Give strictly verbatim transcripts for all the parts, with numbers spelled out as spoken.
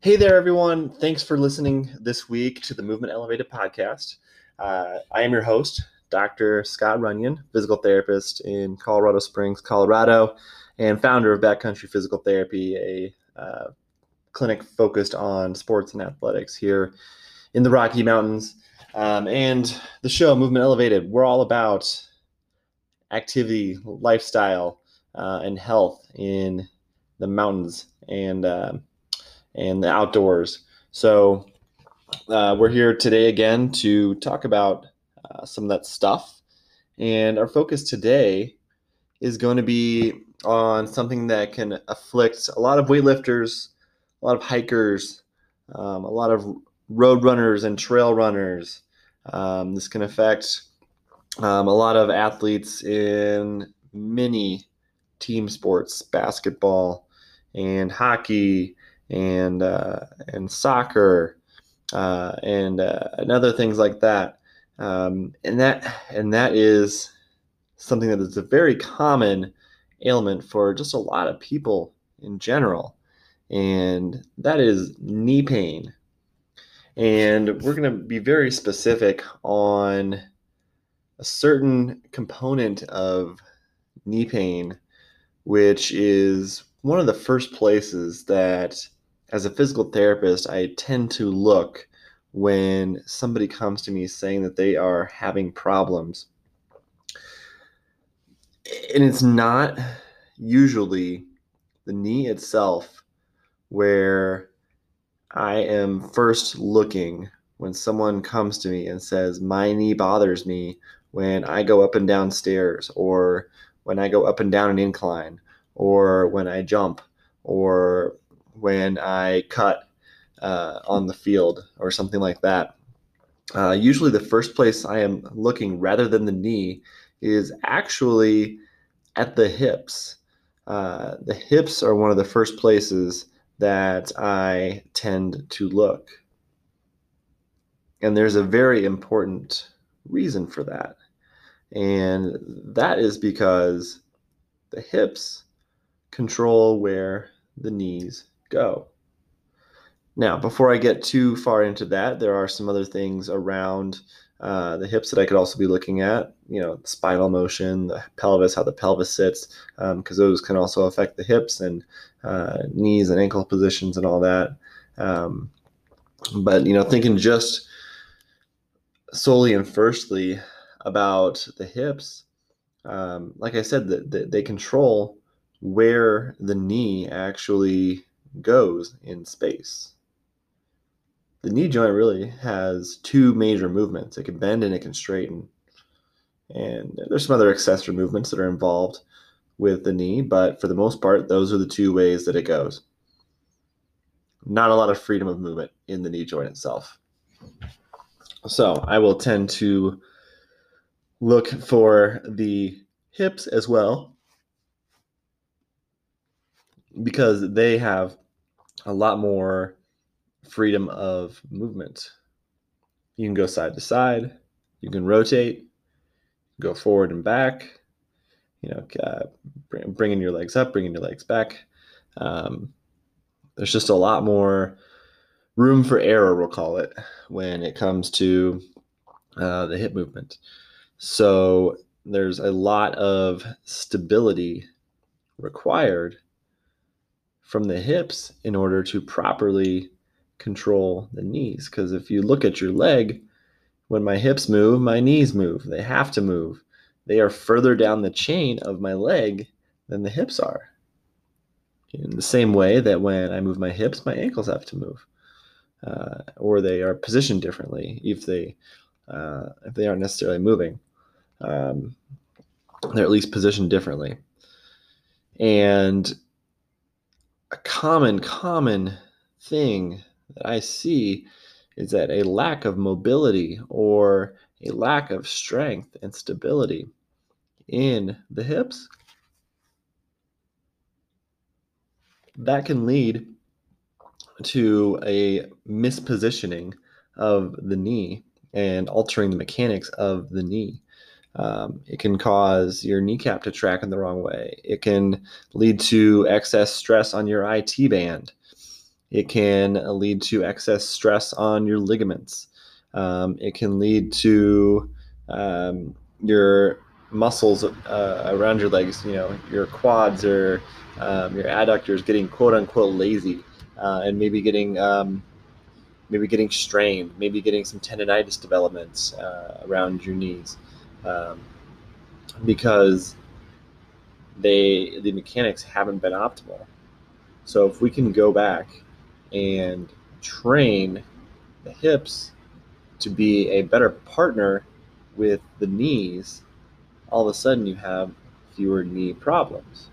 Hey there, everyone. Thanks for listening this week to the Movement Elevated podcast. Uh, I am your host, Doctor Scott Runyon, physical therapist in Colorado Springs, Colorado, and founder of Backcountry Physical Therapy, a uh, clinic focused on sports and athletics here in the Rocky Mountains. Um, and the show, Movement Elevated, we're all about activity, lifestyle, uh, and health in the mountains and uh, and the outdoors. So uh, we're here today again to talk about uh, some of that stuff. And our focus today is going to be on something that can afflict a lot of weightlifters, a lot of hikers, um, a lot of road runners and trail runners. Um, this can affect um, a lot of athletes in many team sports, basketball and hockey and uh, and soccer uh, and uh, and other things like that. Um, and that and that is something that is a very common ailment for just a lot of people in general, and that is knee pain. And we're going to be very specific on a certain component of knee pain, which is one of the first places that, as a physical therapist, I tend to look when somebody comes to me saying that they are having problems. And it's not usually the knee itself where I am first looking when someone comes to me and says, my knee bothers me when I go up and down stairs, or when I go up and down an incline, or when I jump, or when I cut uh, on the field, or something like that. Uh, usually the first place I am looking, rather than the knee, is actually at the hips. Uh, the hips are one of the first places that I tend to look. And there's a very important reason for that. And that is because the hips control where the knees go. Now, before I get too far into that, there are some other things around uh, the hips that I could also be looking at. You know, spinal motion, the pelvis, how the pelvis sits, because um, those can also affect the hips and uh, knees and ankle positions and all that. Um, but, you know, thinking just solely and firstly about the hips, um, like I said, the, the, they control where the knee actually goes in space. The knee joint really has two major movements. It can bend and it can straighten. And there's some other accessory movements that are involved with the knee, but for the most part, those are the two ways that it goes. Not a lot of freedom of movement in the knee joint itself. So I will tend to look for the hips as well, because they have a lot more freedom of movement. You can go side to side, you can rotate, go forward and back, you know, uh, bring, bringing your legs up, bringing your legs back. Um, there's just a lot more room for error, we'll call it, when it comes to uh, the hip movement. So there's a lot of stability required from the hips in order to properly control the knees. Because if you look at your leg, when my hips move, my knees move. They have to move. They are further down the chain of my leg than the hips are. In the same way that when I move my hips, my ankles have to move. Uh, or they are positioned differently if they uh, if they aren't necessarily moving. Um, they're at least positioned differently. And a common, common thing that I see is that a lack of mobility or a lack of strength and stability in the hips, that can lead to a mispositioning of the knee and altering the mechanics of the knee. Um, it can cause your kneecap to track in the wrong way. It can lead to excess stress on your I T band. It can lead to excess stress on your ligaments. Um, it can lead to um, your muscles uh, around your legs, you know, your quads or um, your adductors getting quote unquote lazy uh, and maybe getting um, maybe getting strained, maybe getting some tendonitis developments uh, around your knees um, because they the mechanics haven't been optimal. So if we can go back and train the hips to be a better partner with the knees, all of a sudden you have fewer knee problems.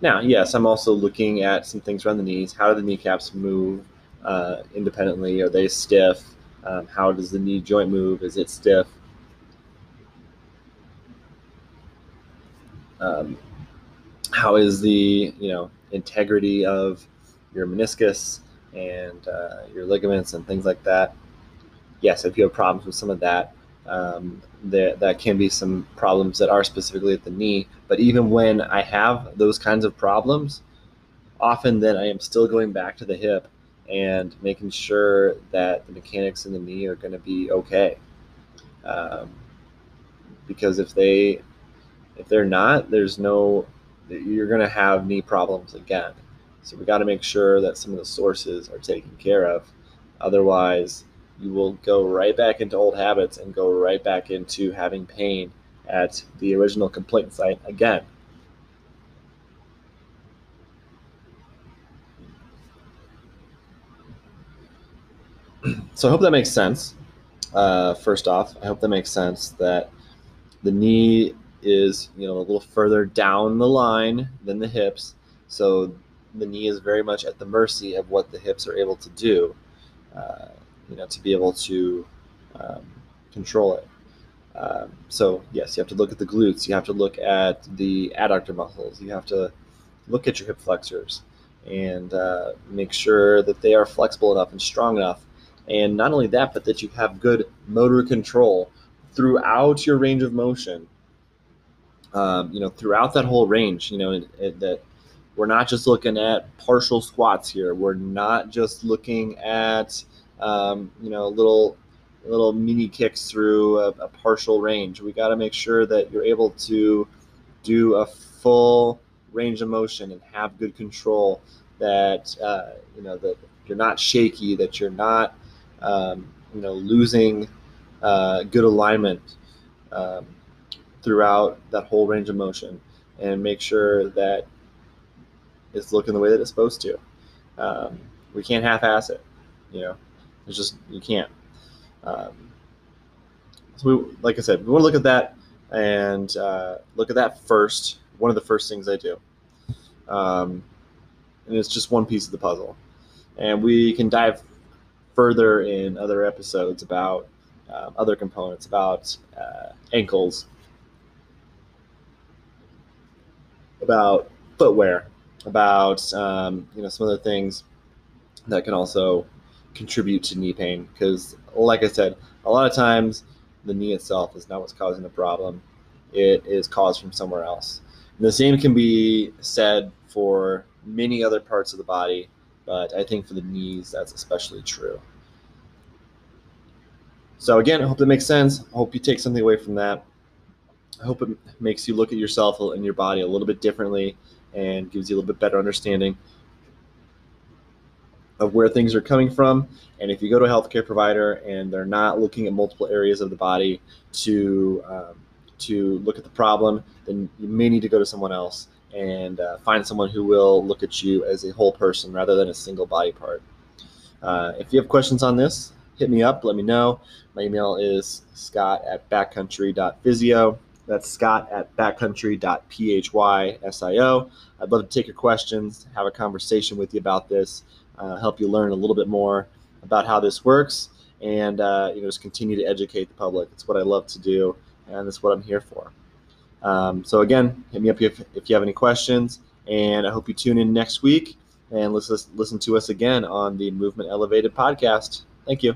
Now, yes, I'm also looking at some things around the knees. How do the kneecaps move uh, independently? Are they stiff? Um, how does the knee joint move? Is it stiff? Um, how is the, you know, integrity of your meniscus and uh, your ligaments and things like that? Yes, if you have problems with some of that, um, there, that can be some problems that are specifically at the knee. But even when I have those kinds of problems, often then I am still going back to the hip and making sure that the mechanics in the knee are going to be okay. Um, because if they, if they're not, there's no, you're going to have knee problems again. So we got to make sure that some of the sources are taken care of. Otherwise, you will go right back into old habits and go right back into having pain at the original complaint site again. So I hope that makes sense. Uh, first off, I hope that makes sense that the knee is, you know, a little further down the line than the hips. So the knee is very much at the mercy of what the hips are able to do, uh, you know, to be able to um, control it. Um, so yes, you have to look at the glutes, you have to look at the adductor muscles, you have to look at your hip flexors and uh, make sure that they are flexible enough and strong enough. And not only that, but that you have good motor control throughout your range of motion, um, you know, throughout that whole range, you know, it, it, that we're not just looking at partial squats here. We're not just looking at, um, you know, little little mini kicks through a, a partial range. We got to make sure that you're able to do a full range of motion and have good control, that, uh, you know, that you're not shaky, that you're not, um, you know, losing uh, good alignment um, throughout that whole range of motion, and make sure that it's looking the way that it's supposed to. Um, we can't half-ass it, you know, it's just, you can't. Um, so we, like I said, we want to look at that and uh, look at that first. One of the first things I do, um, and it's just one piece of the puzzle. And we can dive further in other episodes about uh, other components, about uh, ankles, about footwear, about um, you know, some other things that can also contribute to knee pain, because like I said, a lot of times the knee itself is not what's causing the problem. It is caused from somewhere else. And the same can be said for many other parts of the body, but I think for the knees that's especially true. So again, I hope that makes sense. I hope you take something away from that. I hope it makes you look at yourself and your body a little bit differently and gives you a little bit better understanding of where things are coming from. And if you go to a healthcare provider and they're not looking at multiple areas of the body to um, to look at the problem, then you may need to go to someone else and uh, find someone who will look at you as a whole person rather than a single body part. Uh, if you have questions on this, hit me up, let me know. My email is scott at backcountry dot physio. That's scott at backcountry dot physio. I'd love to take your questions, have a conversation with you about this, Uh, help you learn a little bit more about how this works, and uh, you know, just continue to educate the public. It's what I love to do, and that's what I'm here for. Um, so again, hit me up if, if you have any questions, and I hope you tune in next week and listen, listen to us again on the Movement Elevated podcast. Thank you.